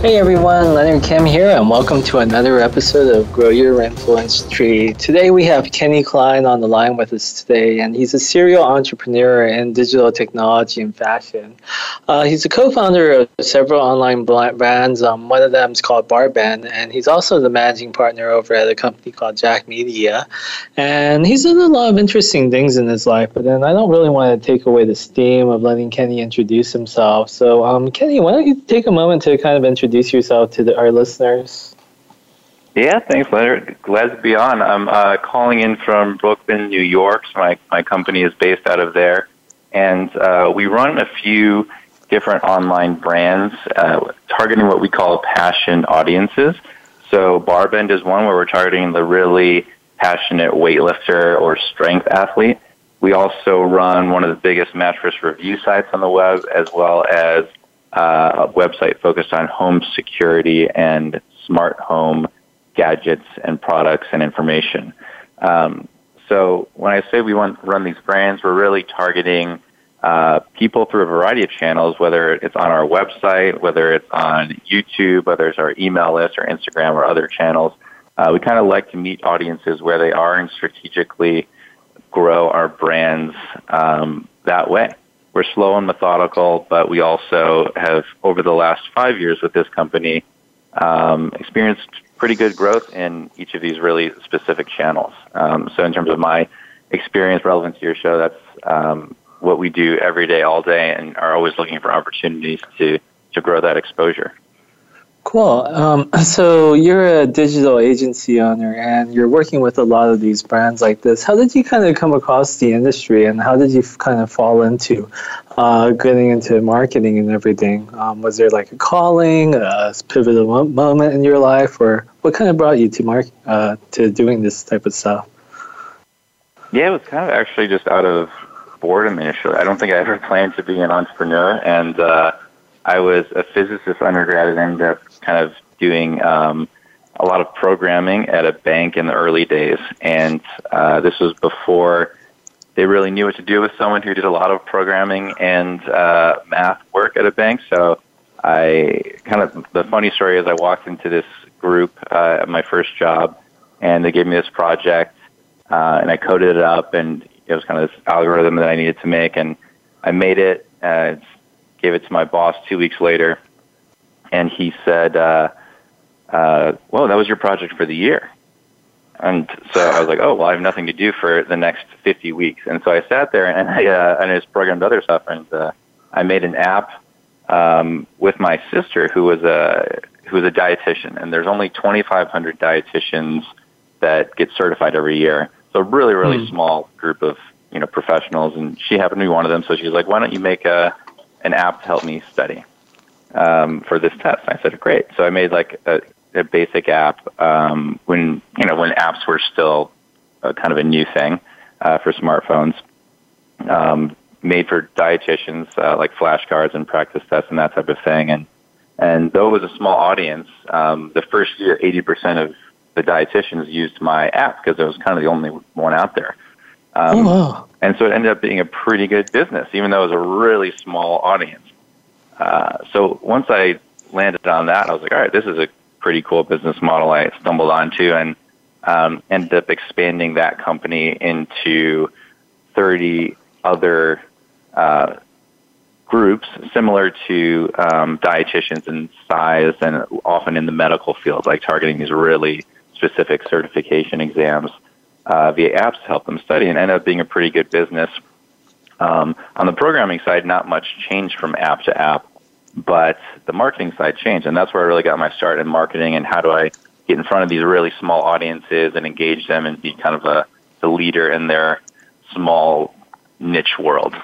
Hey everyone, Leonard Kim here, and welcome to another episode of Grow Your Influence Tree. Today we have Kenny Klein on the line with us today, and he's a serial entrepreneur in digital technology and fashion. He's a co-founder of several online brands. One of them is called Barband, and he's also the managing partner over at a company called Jakk Media. And he's done a lot of interesting things in his life, but then I don't really want to take away the steam of letting Kenny introduce himself. So Kenny, why don't you take a moment to kind of introduce yourself to our listeners. Yeah, thanks, Leonard. Glad to be on. I'm calling in from Brooklyn, New York. So my company is based out of there. And we run a few different online brands targeting what we call passion audiences. So Barbend is one where we're targeting the really passionate weightlifter or strength athlete. We also run one of the biggest mattress review sites on the web, as well as a website focused on home security and smart home gadgets and products and information. So when I say we run these brands, we're really targeting people through a variety of channels, whether it's on our website, whether it's on YouTube, whether it's our email list or Instagram or other channels. We kind of like to meet audiences where they are and strategically grow our brands that way. We're slow and methodical, but we also have, over the last 5 years with this company, experienced pretty good growth in each of these really specific channels. So in terms of my experience relevant to your show, that's what we do every day, all day, and are always looking for opportunities to grow that exposure. Cool. So you're a digital agency owner, and you're working with a lot of these brands like this. How did you kind of come across the industry, and how did you kind of fall into getting into marketing and everything? Was there like a calling, a pivotal moment in your life, or what kind of brought you to doing this type of stuff? Yeah, it was kind of actually just out of boredom initially. I don't think I ever planned to be an entrepreneur, and I was a physicist undergrad and ended up kind of doing a lot of programming at a bank in the early days. And this was before they really knew what to do with someone who did a lot of programming and math work at a bank. So the funny story is I walked into this group at my first job, and they gave me this project, and I coded it up, and it was kind of this algorithm that I needed to make, and I made it. Gave it to my boss 2 weeks later, and he said, well, that was your project for the year. And so I was like, oh, well, I have nothing to do for the next 50 weeks. And so I sat there, and I just programmed other stuff, and I made an app with my sister who was a dietitian, and there's only 2,500 dietitians that get certified every year. So a really, really small group of professionals, and she happened to be one of them, so she's like, why don't you make an app to help me study for this test. I said, great. So I made like a basic app when apps were still kind of a new thing for smartphones, made for dietitians, like flashcards and practice tests and that type of thing. And though it was a small audience, the first year, 80% of the dietitians used my app because it was kind of the only one out there. And so it ended up being a pretty good business, even though it was a really small audience. So once I landed on that, I was like, all right, this is a pretty cool business model I stumbled onto, and ended up expanding that company into 30 other groups similar to dietitians in size and often in the medical field, like targeting these really specific certification exams. Via apps to help them study, and ended up being a pretty good business. On the programming side, not much changed from app to app, but the marketing side changed, and that's where I really got my start in marketing and how do I get in front of these really small audiences and engage them and be kind of the leader in their small niche world.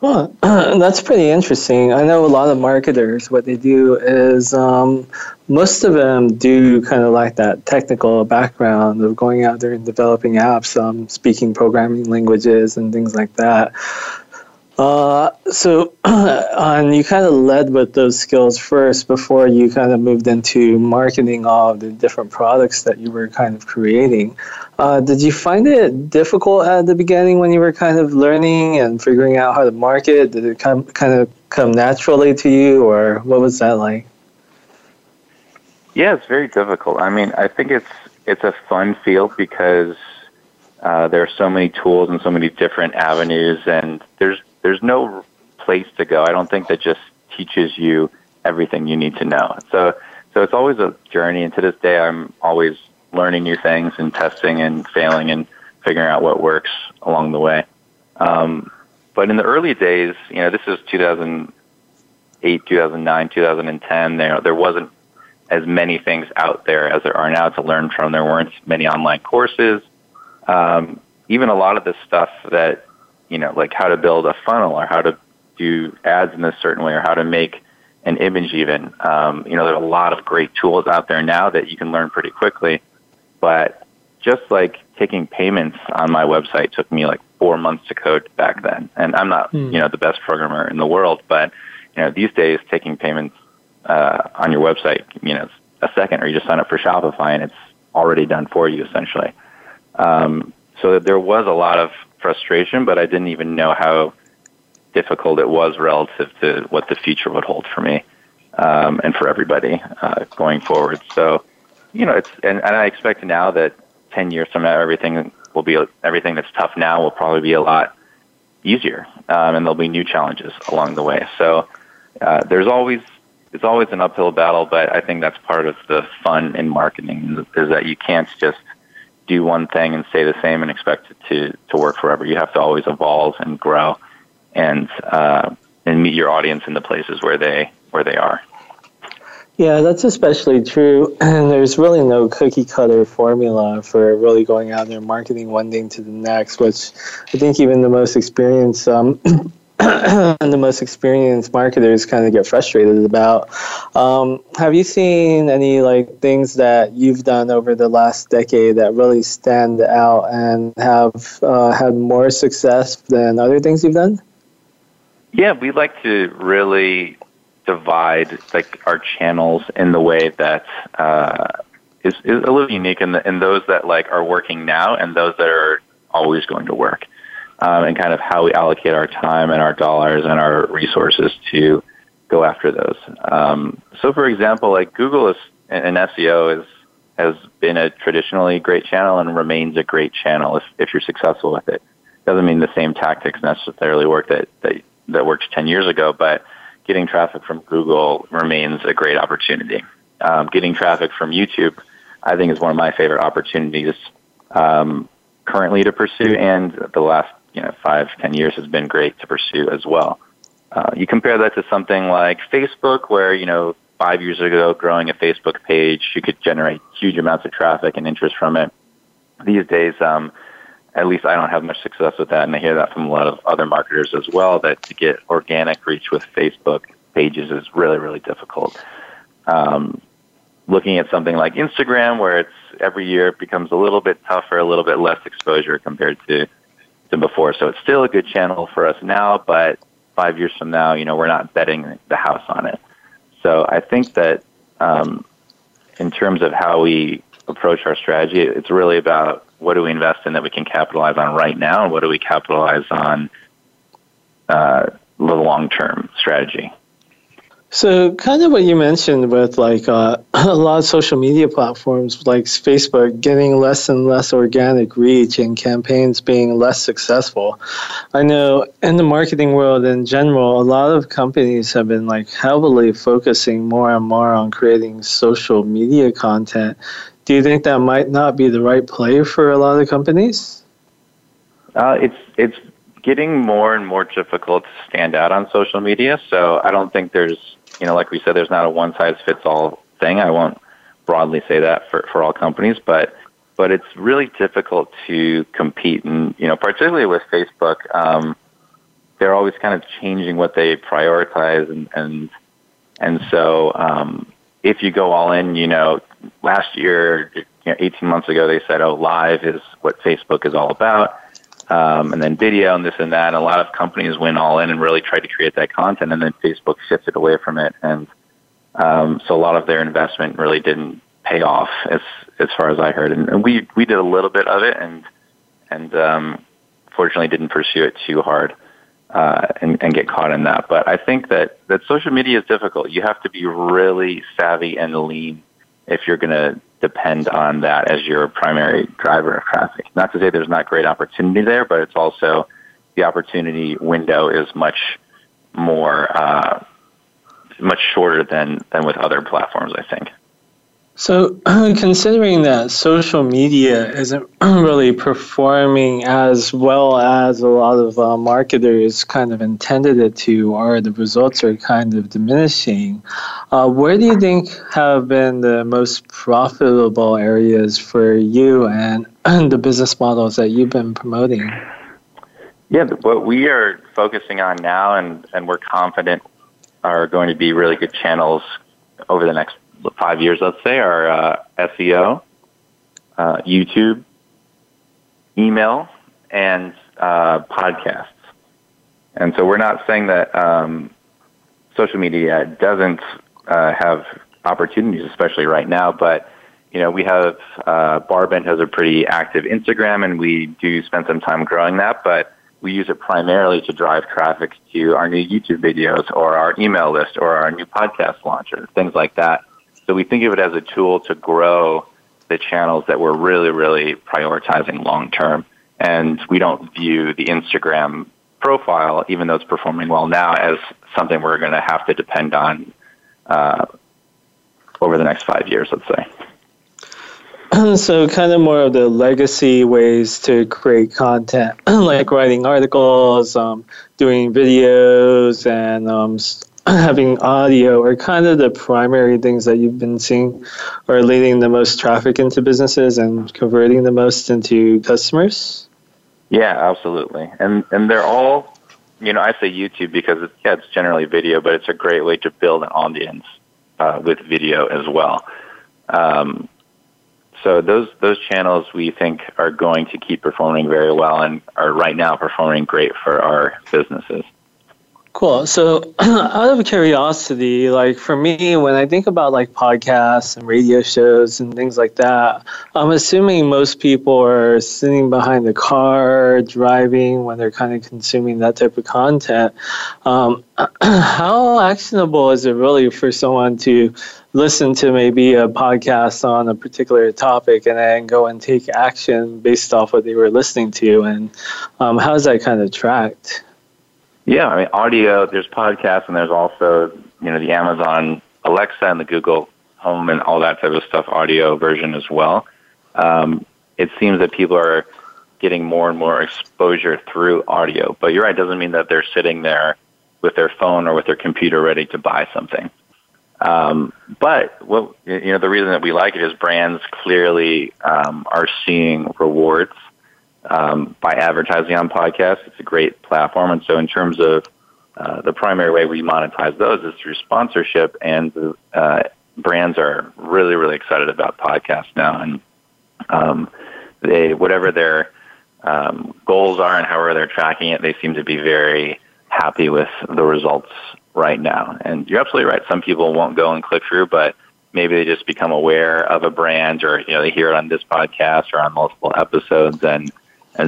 Well, that's pretty interesting. I know a lot of marketers, what they do is most of them do kind of like that technical background of going out there and developing apps, speaking programming languages and things like that. So you kind of led with those skills first before you kind of moved into marketing all of the different products that you were kind of creating. Did you find it difficult at the beginning when you were kind of learning and figuring out how to market? Did it kind of come naturally to you, or what was that like? Yeah, it's very difficult. I mean, I think it's a fun field because there are so many tools and so many different avenues, and there's no place to go. I don't think that just teaches you everything you need to know. So it's always a journey, and to this day, I'm always learning new things and testing and failing and figuring out what works along the way. But in the early days, you know, this is 2008, 2009, 2010. There wasn't as many things out there as there are now to learn from. There weren't many online courses. Even a lot of the stuff that, you know, like how to build a funnel or how to do ads in a certain way or how to make an image even. You know, there are a lot of great tools out there now that you can learn pretty quickly. But just like taking payments on my website took me like 4 months to code back then. And I'm not, you know, the best programmer in the world, but, you know, these days taking payments on your website, you know, it's a second, or you just sign up for Shopify and it's already done for you essentially. So there was a lot of frustration, but I didn't even know how difficult it was relative to what the future would hold for me and for everybody going forward. So, you know, and I expect now that 10 years from now, everything that's tough now will probably be a lot easier, and there'll be new challenges along the way. So it's always an uphill battle, but I think that's part of the fun in marketing is that you can't just do one thing and stay the same and expect it to work forever. You have to always evolve and grow and meet your audience in the places where they are. Yeah, that's especially true. And there's really no cookie cutter formula for really going out there and marketing one thing to the next, which I think even the most experienced marketers kind of get frustrated about. Have you seen any like things that you've done over the last decade that really stand out and have had more success than other things you've done? Yeah, we like to really divide like our channels in the way that is a little unique in those that like are working now and those that are always going to work. And kind of how we allocate our time and our dollars and our resources to go after those. So, for example, like Google and SEO has been a traditionally great channel and remains a great channel if you're successful with it. Doesn't mean the same tactics necessarily work that worked 10 years ago, but getting traffic from Google remains a great opportunity. Getting traffic from YouTube, I think, is one of my favorite opportunities currently to pursue, and the last 5-10 years has been great to pursue as well. You compare that to something like Facebook, where 5 years ago, growing a Facebook page, you could generate huge amounts of traffic and interest from it. These days, at least I don't have much success with that, and I hear that from a lot of other marketers as well, that to get organic reach with Facebook pages is really, really difficult. Looking at something like Instagram, where it's every year it becomes a little bit tougher, a little bit less exposure compared to than before. So it's still a good channel for us now, but 5 years from now, we're not betting the house on it. So I think that in terms of how we approach our strategy, it's really about what do we invest in that we can capitalize on right now, and what do we capitalize on the long-term strategy. So kind of what you mentioned with like a lot of social media platforms like Facebook getting less and less organic reach and campaigns being less successful. I know in the marketing world in general, a lot of companies have been like heavily focusing more and more on creating social media content. Do you think that might not be the right play for a lot of companies? It's getting more and more difficult to stand out on social media. So I don't think there's, like we said, there's not a one-size-fits-all thing. I won't broadly say that for all companies, but it's really difficult to compete. And, particularly with Facebook, they're always kind of changing what they prioritize, and so if you go all in, you know, last year, you know, 18 months ago, they said, oh, live is what Facebook is all about, and then video and this and that. And a lot of companies went all in and really tried to create that content, and then Facebook shifted away from it, and so a lot of their investment really didn't pay off, as far as I heard. And we did a little bit of it, and fortunately didn't pursue it too hard and get caught in that. But I think that social media is difficult. You have to be really savvy and lean if you're going to depend on that as your primary driver of traffic. Not to say there's not great opportunity there, but it's also the opportunity window is much more much shorter than with other platforms, I think. So considering that social media isn't really performing as well as a lot of marketers kind of intended it to, or the results are kind of diminishing, where do you think have been the most profitable areas for you and the business models that you've been promoting? Yeah, what we are focusing on now and we're confident are going to be really good channels over the next 5 years, let's say, are SEO, YouTube, email, and podcasts. And so we're not saying that social media doesn't have opportunities, especially right now, but you know, we have Barband has a pretty active Instagram, and we do spend some time growing that, but we use it primarily to drive traffic to our new YouTube videos or our email list or our new podcast launcher, things like that. So we think of it as a tool to grow the channels that we're really, really prioritizing long-term. And we don't view the Instagram profile, even though it's performing well now, as something we're going to have to depend on over the next 5 years, let's say. So kind of more of the legacy ways to create content, like writing articles, doing videos, and having audio are kind of the primary things that you've been seeing are leading the most traffic into businesses and converting the most into customers? Yeah, absolutely. And they're all, you know, I say YouTube because it's generally video, but it's a great way to build an audience with video as well. So those channels we think are going to keep performing very well and are right now performing great for our businesses. Cool. So out of curiosity, like for me, when I think about like podcasts and radio shows and things like that, I'm assuming most people are sitting behind the car, driving when they're kind of consuming that type of content. How actionable is it really for someone to listen to maybe a podcast on a particular topic and then go and take action based off what they were listening to? And how is that kind of tracked? Yeah, I mean, audio, there's podcasts, and there's also, you know, the Amazon Alexa and the Google Home and all that type of stuff, audio version as well. It seems that people are getting more and more exposure through audio. But you're right, it doesn't mean that they're sitting there with their phone or with their computer ready to buy something. But, well, you know, the reason that we like it is brands clearly are seeing rewards by advertising on podcasts. It's a great platform. And so in terms of the primary way we monetize those is through sponsorship, and brands are really, really excited about podcasts now. And whatever their goals are and however they're tracking it, they seem to be very happy with the results right now. And you're absolutely right. Some people won't go and click through, but maybe they just become aware of a brand, or you know, they hear it on this podcast or on multiple episodes, and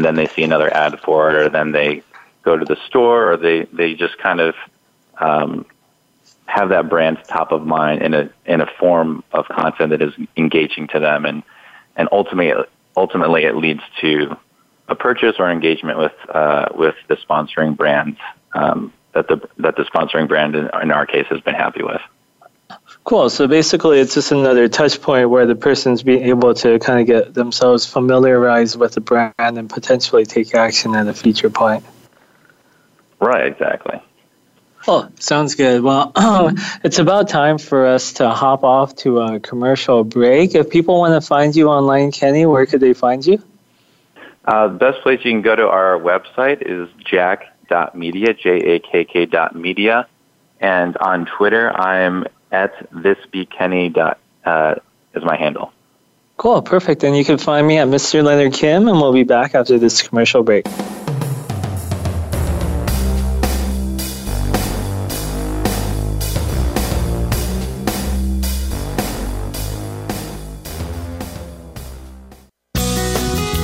then they see another ad for it, or then they go to the store, or they just kind of have that brand top of mind in a form of content that is engaging to them, and ultimately it leads to a purchase or engagement with the sponsoring brand that the sponsoring brand in our case has been happy with. Cool. So basically, it's just another touch point where the person's being able to kind of get themselves familiarized with the brand and potentially take action at a future point. Right, exactly. Oh, sounds good. Well, it's about time for us to hop off to a commercial break. If people want to find you online, Kenny, where could they find you? The best place you can go to our website is Jakk, jakk.media, jakk.media. And on Twitter, I'm at thisbekenny is my handle. Cool, perfect. And you can find me at Mr. Leonard Kim, and we'll be back after this commercial break.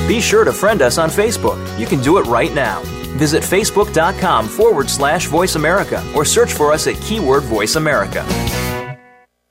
Be sure to friend us on Facebook. You can do it right now. Visit Facebook.com/Voice America or search for us at keyword Voice America.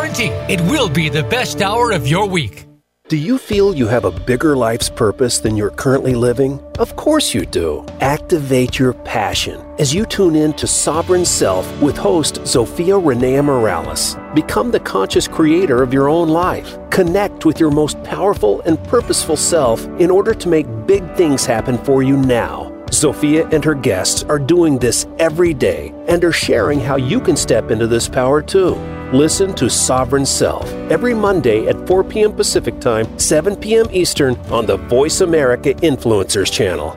it will be the best hour of your week. Do you feel you have a bigger life's purpose than you're currently living? Of course you do. Activate your passion as you tune in to Sovereign Self with host Zofia Renea Morales. Become the conscious creator of your own life. Connect with your most powerful and purposeful self in order to make big things happen for you now. Zofia and her guests are doing this every day and are sharing how you can step into this power too. Listen to Sovereign Self every Monday at 4 p.m. Pacific Time, 7 p.m. Eastern on the Voice America Influencers Channel.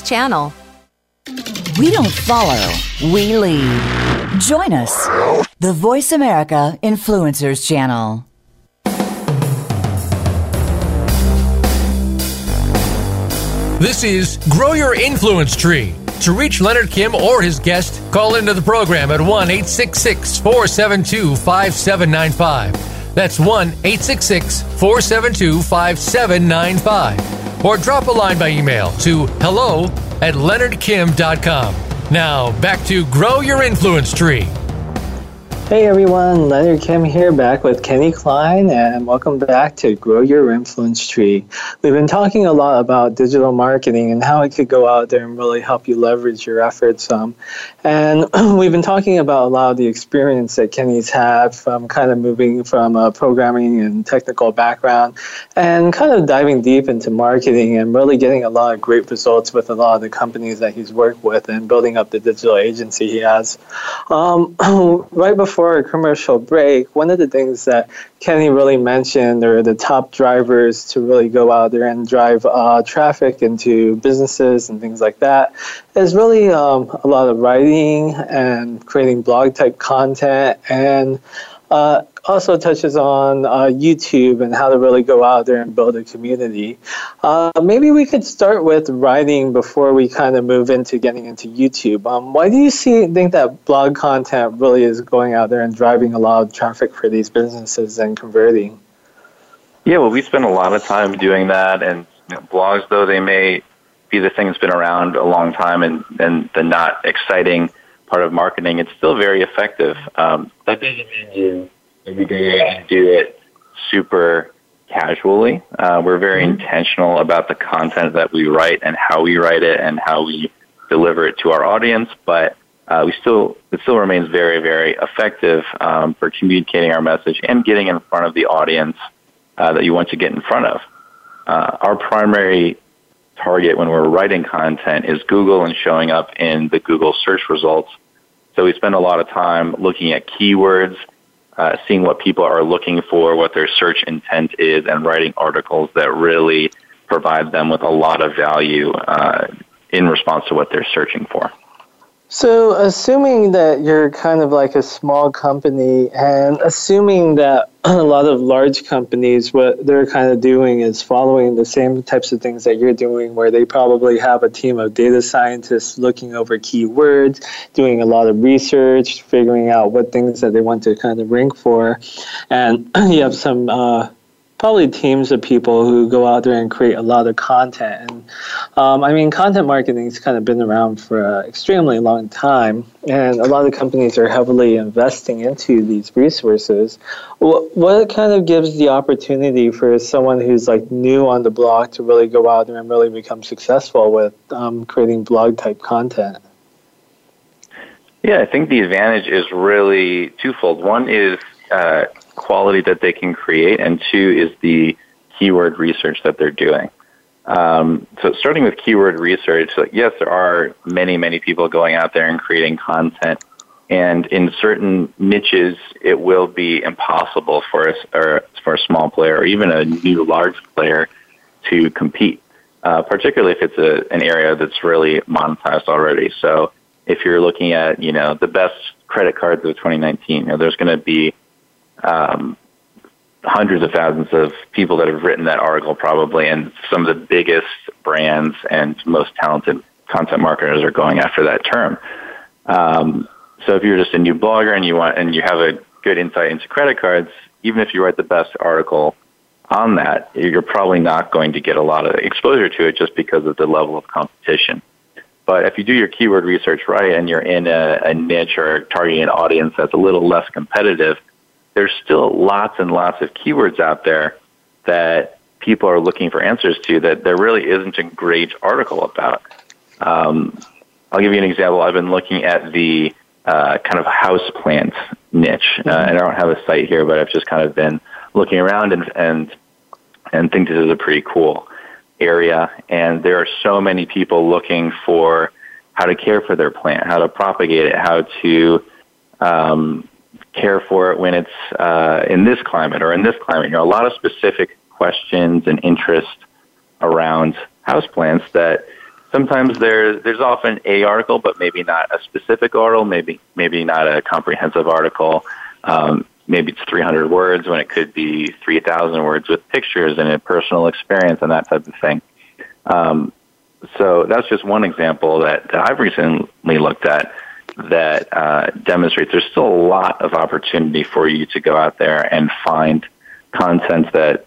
Channel. We don't follow, we lead. Join us, the Voice America Influencers Channel. This is Grow Your Influence Tree. To reach Leonard Kim or his guest, call into the program at 1-866-472-5795. That's 1-866-472-5795. Or drop a line by email to hello@leonardkim.com. Now, back to Grow Your Influence Tree. Hey everyone, Leonard Kim here, back with Kenny Klein, and welcome back to Grow Your Influence Tree. We've been talking a lot about digital marketing and how it could go out there and really help you leverage your efforts. And we've been talking about a lot of the experience that Kenny's had from kind of moving from a programming and technical background and kind of diving deep into marketing and really getting a lot of great results with a lot of the companies that he's worked with and building up the digital agency he has. Right before a commercial break, one of the things that Kenny really mentioned are the top drivers to really go out there and drive traffic into businesses and things like that is really a lot of writing and creating blog type content, and also touches on YouTube and how to really go out there and build a community. Maybe we could start with writing before we kind of move into getting into YouTube. Why do you think that blog content really is going out there and driving a lot of traffic for these businesses and converting? Yeah, well, we spend a lot of time doing that, and blogs, though they may be the thing that's been around a long time and the not exciting part of marketing, it's still very effective. That doesn't mean you every day and do it super casually. We're very intentional about the content that we write and how we write it and how we deliver it to our audience, but it still remains very, very effective for communicating our message and getting in front of the audience that you want to get in front of. Our primary target when we're writing content is Google and showing up in the Google search results. So we spend a lot of time looking at keywords, seeing what people are looking for, what their search intent is, and writing articles that really provide them with a lot of value in response to what they're searching for. So assuming that you're kind of like a small company, and assuming that a lot of large companies, what they're kind of doing is following the same types of things that you're doing, where they probably have a team of data scientists looking over keywords, doing a lot of research, figuring out what things that they want to kind of rank for. And you have some probably teams of people who go out there and create a lot of content. And I mean, content marketing's kind of been around for an extremely long time, and a lot of companies are heavily investing into these resources. What kind of gives the opportunity for someone who's like new on the blog to really go out there and really become successful with creating blog-type content? Yeah, I think the advantage is really twofold. One is quality that they can create, and two is the keyword research that they're doing. So starting with keyword research, like, yes, there are many, many people going out there and creating content, and in certain niches, it will be impossible for a small player or even a new large player to compete, particularly if it's an area that's really monetized already. So if you're looking at, you know, the best credit cards of 2019, you know, there's going to be hundreds of thousands of people that have written that article probably, and some of the biggest brands and most talented content marketers are going after that term. So if you're just a new blogger and you have a good insight into credit cards, even if you write the best article on that, you're probably not going to get a lot of exposure to it just because of the level of competition. But if you do your keyword research right and you're in a niche or targeting an audience that's a little less competitive, there's still lots and lots of keywords out there that people are looking for answers to that there really isn't a great article about. I'll give you an example. I've been looking at the kind of houseplant niche, and I don't have a site here, but I've just kind of been looking around and think this is a pretty cool area. And there are so many people looking for how to care for their plant, how to propagate it, how to care for it when it's in this climate or in this climate. You know, a lot of specific questions and interest around houseplants that sometimes there's often a article, but maybe not a specific article, maybe not a comprehensive article. Maybe it's 300 words when it could be 3,000 words with pictures and a personal experience and that type of thing. So that's just one example that I've recently looked at that demonstrates there's still a lot of opportunity for you to go out there and find content that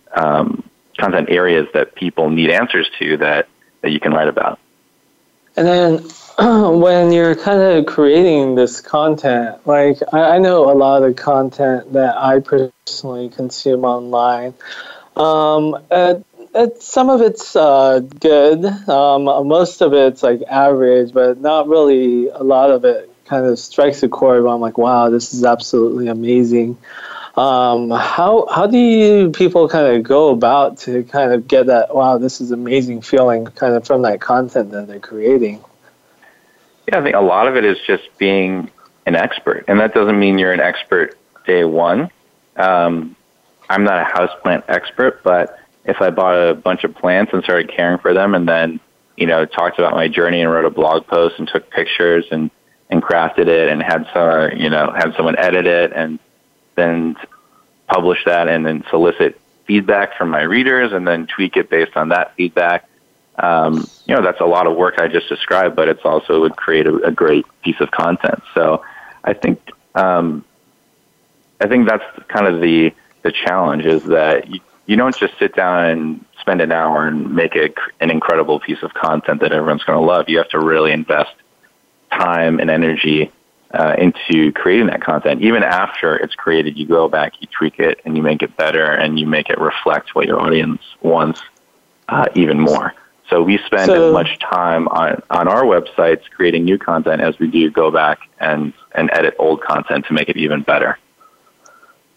content areas that people need answers to that you can write about. And then when you're kind of creating this content, like I know a lot of the content that I personally consume online, some of it's good. Most of it's like average, but not really. A lot of it kind of strikes a chord where I'm like, wow, this is absolutely amazing. How do you people kind of go about to kind of get that, wow, this is amazing feeling kind of from that content that they're creating? Yeah, I think a lot of it is just being an expert. And that doesn't mean you're an expert day one. I'm not a houseplant expert, but if I bought a bunch of plants and started caring for them and then, you know, talked about my journey and wrote a blog post and took pictures and crafted it and had someone edit it and then publish that and then solicit feedback from my readers and then tweak it based on that feedback. You know, that's a lot of work I just described, but it's also would create a great piece of content. So I think that's kind of the challenge is that you don't just sit down and spend an hour and make an incredible piece of content that everyone's going to love. You have to really invest time and energy into creating that content. Even after it's created, you go back, you tweak it, and you make it better, and you make it reflect what your audience wants even more. So we spend as much time on our websites creating new content as we do go back and edit old content to make it even better.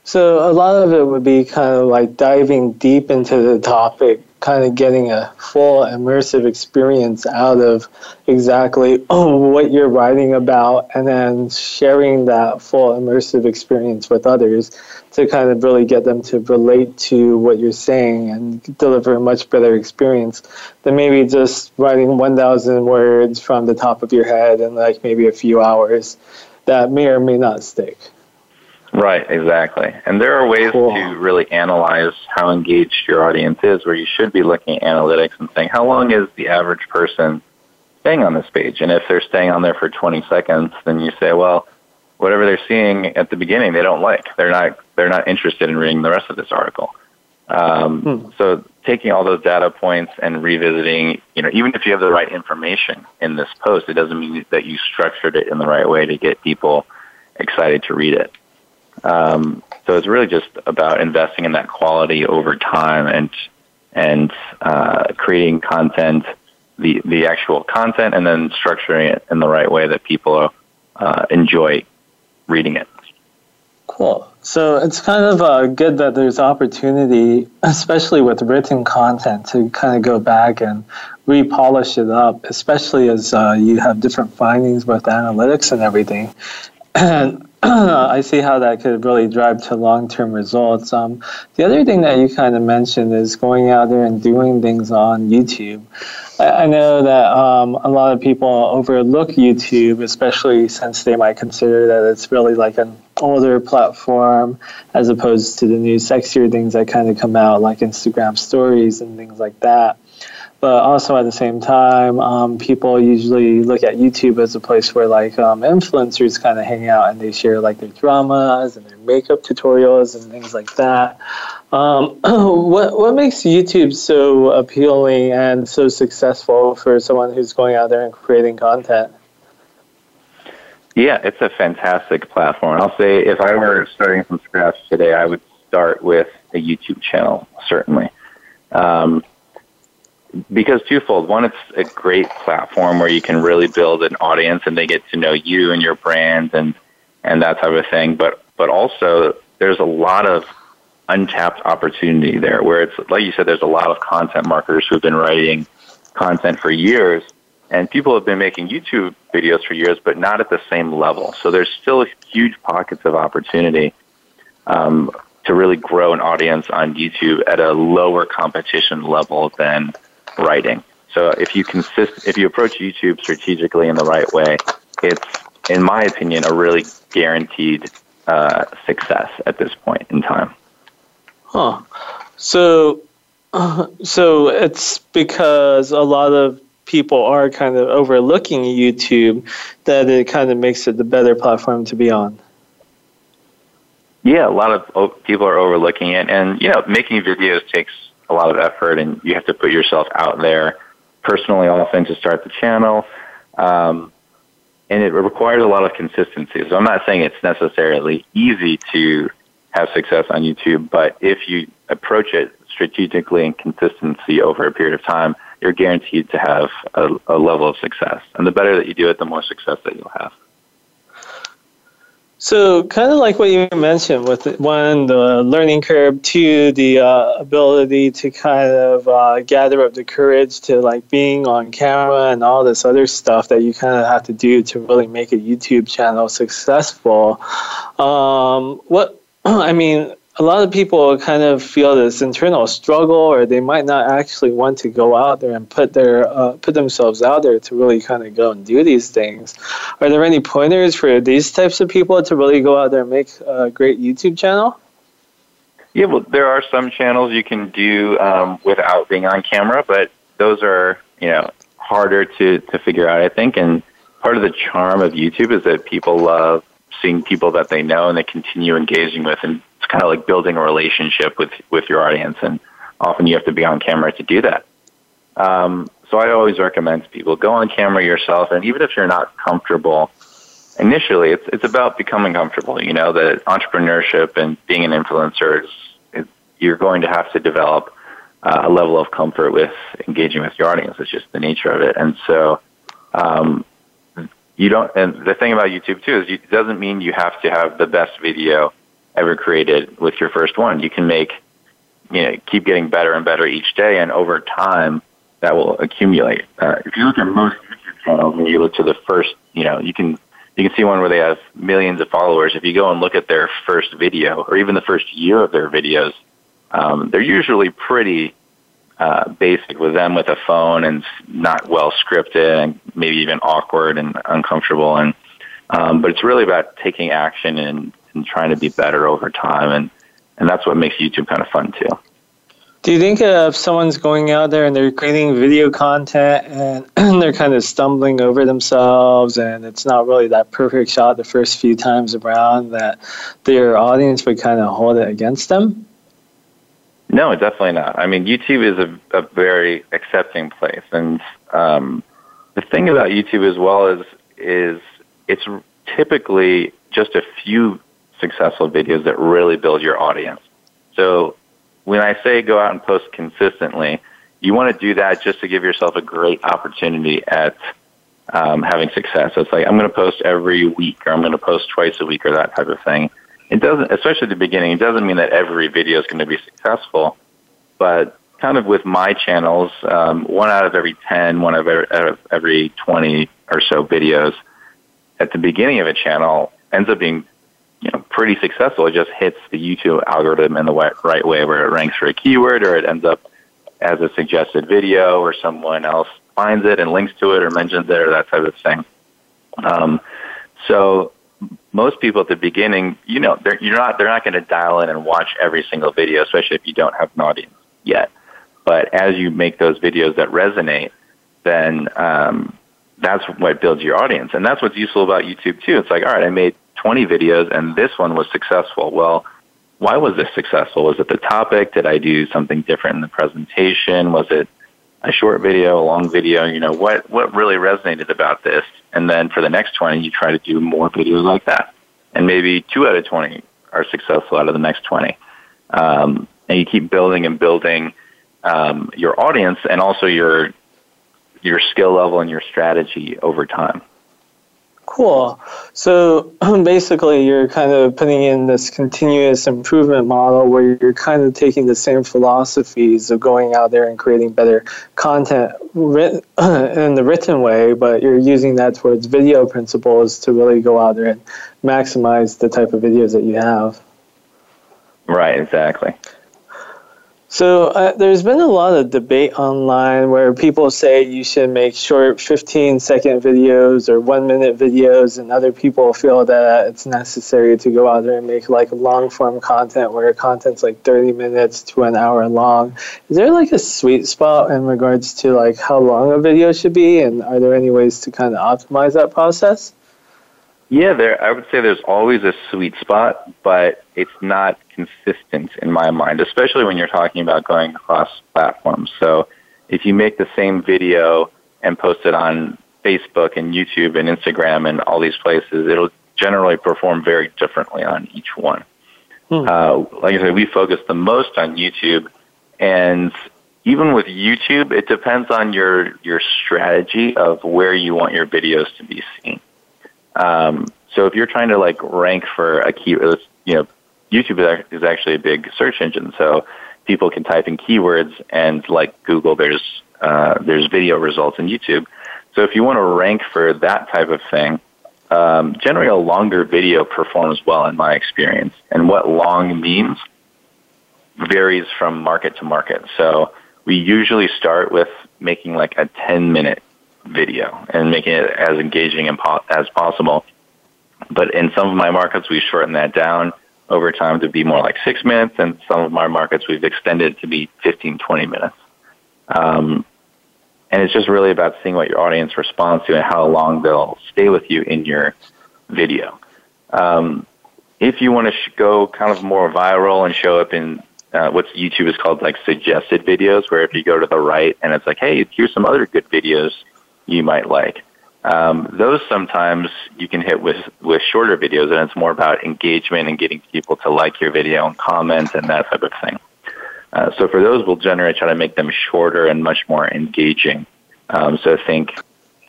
So a lot of it would be kind of like diving deep into the topic kind of getting a full immersive experience out of exactly what you're writing about, and then sharing that full immersive experience with others to kind of really get them to relate to what you're saying and deliver a much better experience than maybe just writing 1,000 words from the top of your head in like maybe a few hours that may or may not stick. Right, exactly. And there are ways to really analyze how engaged your audience is, where you should be looking at analytics and saying, how long is the average person staying on this page? And if they're staying on there for 20 seconds, then you say, well, whatever they're seeing at the beginning, they don't like. They're not interested in reading the rest of this article. So taking all those data points and revisiting, even if you have the right information in this post, it doesn't mean that you structured it in the right way to get people excited to read it. So it's really just about investing in that quality over time and creating content, the actual content, and then structuring it in the right way that people enjoy reading it. Cool. So it's kind of good that there's opportunity, especially with written content, to kind of go back and repolish it up, especially as you have different findings with analytics and everything. And I see how that could really drive to long-term results. The other thing that you kind of mentioned is going out there and doing things on YouTube. I know that a lot of people overlook YouTube, especially since they might consider that it's really like an older platform as opposed to the new sexier things that kind of come out, like Instagram stories and things like that. But also at the same time, people usually look at YouTube as a place where like influencers kind of hang out and they share like their dramas and their makeup tutorials and things like that. What makes YouTube so appealing and so successful for someone who's going out there and creating content? Yeah, it's a fantastic platform. I'll say if I were starting from scratch today, I would start with a YouTube channel, certainly. Because twofold. One, it's a great platform where you can really build an audience and they get to know you and your brand and that type of thing. But also, there's a lot of untapped opportunity there where it's, like you said, there's a lot of content marketers who've been writing content for years, and people have been making YouTube videos for years, but not at the same level. So there's still huge pockets of opportunity to really grow an audience on YouTube at a lower competition level than writing. So if you approach YouTube strategically in the right way, it's, in my opinion, a really guaranteed success at this point in time. Huh. So it's because a lot of people are kind of overlooking YouTube that it kind of makes it the better platform to be on. Yeah, a lot of people are overlooking it, and making videos takes a lot of effort, and you have to put yourself out there personally often to start the channel. And it requires a lot of consistency. So I'm not saying it's necessarily easy to have success on YouTube, but if you approach it strategically and consistency over a period of time, you're guaranteed to have a level of success. And the better that you do it, the more success that you'll have. So kind of like what you mentioned with, one, the learning curve, two, the ability to kind of gather up the courage to like being on camera and all this other stuff that you kind of have to do to really make a YouTube channel successful. A lot of people kind of feel this internal struggle, or they might not actually want to go out there and put themselves out there to really kind of go and do these things. Are there any pointers for these types of people to really go out there and make a great YouTube channel? Yeah, well, there are some channels you can do without being on camera, but those are, harder to figure out, I think. And part of the charm of YouTube is that people love seeing people that they know and they continue engaging with, and it's kind of like building a relationship with your audience, and often you have to be on camera to do that. So I always recommend to people, go on camera yourself, and even if you're not comfortable initially, it's about becoming comfortable. That entrepreneurship and being an influencer is you're going to have to develop a level of comfort with engaging with your audience. It's just the nature of it. And so and the thing about YouTube too is it doesn't mean you have to have the best video ever created with your first one. You can make keep getting better and better each day, and over time that will accumulate. If you look at most YouTube channels and you look to the first, you can see one where they have millions of followers. If you go and look at their first video or even the first year of their videos, they're usually pretty basic with them with a phone and not well scripted and maybe even awkward and uncomfortable. And but it's really about taking action and trying to be better over time. And that's what makes YouTube kind of fun too. Do you think if someone's going out there and they're creating video content and they're kind of stumbling over themselves and it's not really that perfect shot the first few times around, that their audience would kind of hold it against them? No, definitely not. I mean, YouTube is a very accepting place. And the thing about YouTube as well is it's typically just a few successful videos that really build your audience. So when I say go out and post consistently, you want to do that just to give yourself a great opportunity at having success. So it's like, I'm going to post every week, or I'm going to post twice a week, or that type of thing. It doesn't, especially at the beginning, it doesn't mean that every video is going to be successful, but kind of with my channels, one out of every 10, one out of every 20 or so videos at the beginning of a channel ends up being pretty successful. It just hits the YouTube algorithm in the right way, where it ranks for a keyword, or it ends up as a suggested video, or someone else finds it and links to it or mentions it or that type of thing. So most people at the beginning, they're not going to dial in and watch every single video, especially if you don't have an audience yet. But as you make those videos that resonate, then that's what builds your audience. And that's what's useful about YouTube too. It's like, all right, I made 20 videos and this one was successful. Well, why was this successful? Was it the topic? Did I do something different in the presentation? Was it a short video, a long video? What really resonated about this? And then for the next 20, you try to do more videos like that. And maybe 2 out of 20 are successful out of the next 20. And you keep building and building your audience and also your skill level and your strategy over time. Cool. So basically you're kind of putting in this continuous improvement model where you're kind of taking the same philosophies of going out there and creating better content in the written way, but you're using that towards video principles to really go out there and maximize the type of videos that you have. Right, exactly. So there's been a lot of debate online where people say you should make short 15-second videos or 1-minute videos, and other people feel that it's necessary to go out there and make like long-form content where content's like 30 minutes to an hour long. Is there like a sweet spot in regards to like how long a video should be, and are there any ways to kind of optimize that process? Yeah, I would say there's always a sweet spot, but it's not consistent in my mind, especially when you're talking about going across platforms. So if you make the same video and post it on Facebook and YouTube and Instagram and all these places, it'll generally perform very differently on each one. Like I said, we focus the most on YouTube, and even with YouTube, it depends on your strategy of where you want your videos to be seen. So if you're trying to like rank for a keyword, YouTube is actually a big search engine. So people can type in keywords, and like Google, there's video results in YouTube. So if you want to rank for that type of thing, generally a longer video performs well in my experience. And what long means varies from market to market. So we usually start with making like a 10-minute video and making it as engaging as possible. But in some of my markets, we shorten that down over time to be more like 6 minutes, and some of my markets we've extended to be 15, 20 minutes. And it's just really about seeing what your audience responds to and how long they'll stay with you in your video. If you want to go kind of more viral and show up in what YouTube is called like suggested videos, where if you go to the right and it's like, hey, here's some other good videos you might like. Those sometimes you can hit with shorter videos, and it's more about engagement and getting people to like your video and comment and that type of thing. So for those, we'll generally try to make them shorter and much more engaging. So think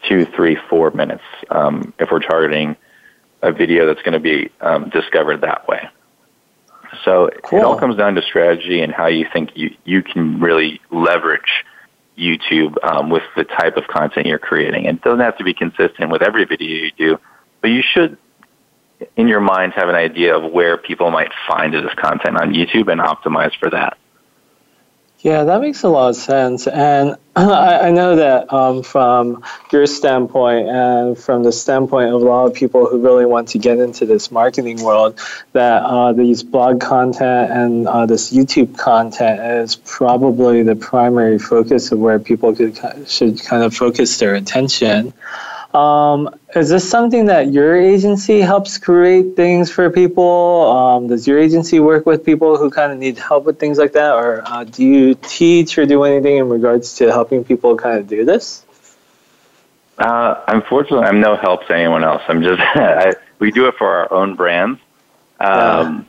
2, 3, 4 minutes if we're targeting a video that's going to be discovered that way. So cool. It all comes down to strategy and how you think you can really leverage YouTube with the type of content you're creating. It doesn't have to be consistent with every video you do, but you should, in your mind, have an idea of where people might find this content on YouTube and optimize for that. Yeah, that makes a lot of sense. And I know that from your standpoint and from the standpoint of a lot of people who really want to get into this marketing world, that these blog content and this YouTube content is probably the primary focus of where people should kind of focus their attention. Is this something that your agency helps create things for people? Does your agency work with people who kind of need help with things like that? Or do you teach or do anything in regards to helping people kind of do this? Unfortunately, I'm no help to anyone else. I'm just, we do it for our own brands. But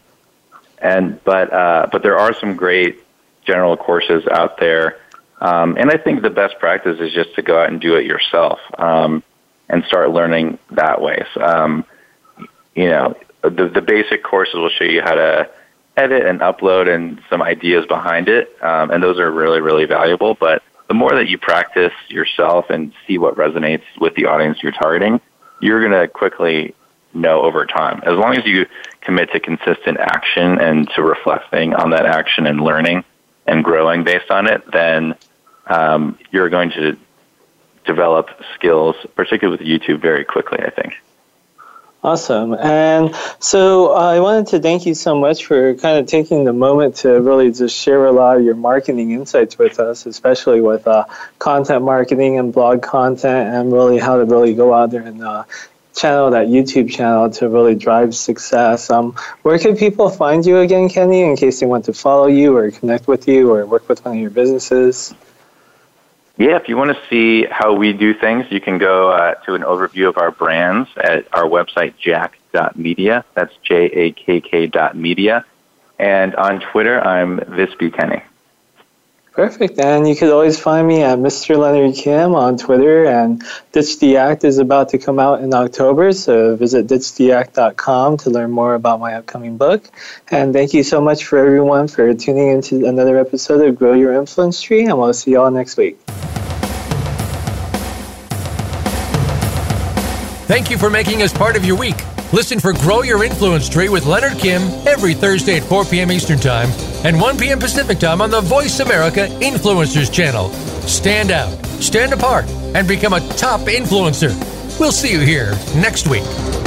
there are some great general courses out there. And I think the best practice is just to go out and do it yourself. And start learning that way. So, the basic courses will show you how to edit and upload and some ideas behind it, and those are really, really valuable. But the more that you practice yourself and see what resonates with the audience you're targeting, you're going to quickly know over time. As long as you commit to consistent action and to reflecting on that action and learning and growing based on it, then you're going to develop skills, particularly with YouTube, very quickly, I think. Awesome. And so I wanted to thank you so much for kind of taking the moment to really just share a lot of your marketing insights with us, especially with content marketing and blog content and really how to really go out there and that YouTube channel to really drive success. Where can people find you again, Kenny, in case they want to follow you or connect with you or work with one of your businesses? Yeah, if you want to see how we do things, you can go to an overview of our brands at our website, jakk.media. That's jakk.media. And on Twitter, I'm VisBKenny. Perfect. And you could always find me at Mr. Leonard Kim on Twitter. And Ditch the Act is about to come out in October, so visit ditchtheact.com to learn more about my upcoming book. And thank you so much for everyone for tuning into another episode of Grow Your Influence Tree, and we'll see you all next week. Thank you for making us part of your week. Listen for Grow Your Influence Tree with Leonard Kim every Thursday at 4 p.m. Eastern Time and 1 p.m. Pacific Time on the Voice America Influencers Channel. Stand out, stand apart, and become a top influencer. We'll see you here next week.